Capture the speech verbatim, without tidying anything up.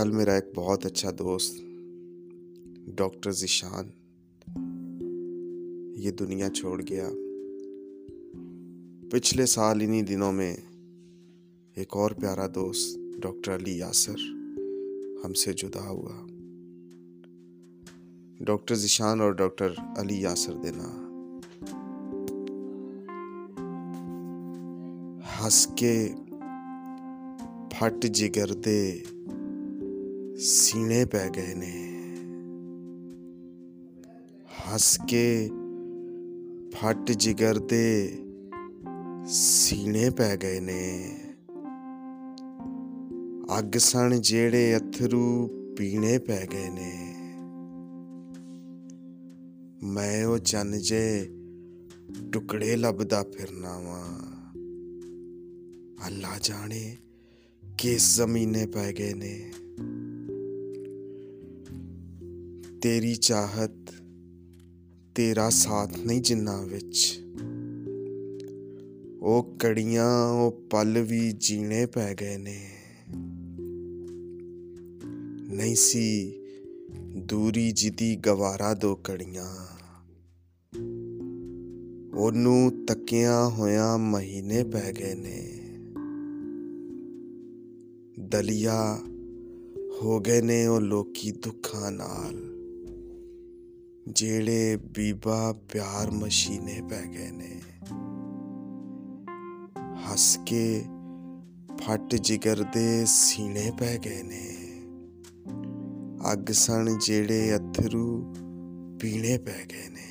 कल मेरा एक बहुत अच्छा दोस्त डॉक्टर ज़ीशान ये दुनिया छोड़ गया। पिछले साल इन्हीं दिनों में एक और प्यारा दोस्त डॉक्टर अली यासर हमसे जुदा हुआ। डॉक्टर ज़ीशान और डॉक्टर अली यासर देना हंस के फट जिगर दे सीने पै गए ने, हंस के फट जिगर दे सीने पै गए ने। अग सण जेड़े अथरू पीने पै गए ने, मैं ओ चन जे टुकड़े लभदा फिरना वां। अल्लाह जाने किस ज़मीने पै गए ने। तेरी चाहत तेरा साथ नहीं जिन्ना विच, ओ कड़ियां ओ पल भी जीने पै गए ने। नहीं सी दूरी जिदी गवारा दो कड़ियां, ओनू तकिया होया महीने पै गए ने। दलिया ਹੋ ਗਏ ਨੇ ਉਹ ਲੋਕੀ ਦੁੱਖਾਂ ਨਾਲ, ਜਿਹੜੇ ਬੀਬਾ ਪਿਆਰ ਮਸ਼ੀਨੇ ਪੈ ਗਏ ਨੇ। ਹੱਸ ਕੇ ਫੱਟ ਜਿਗਰ ਦੇ ਸੀਨੇ ਪੈ ਗਏ ਨੇ, ਅੱਗ ਸਣ ਜਿਹੜੇ ਅਥਰੂ ਪੀਣੇ ਪੈ ਗਏ ਨੇ।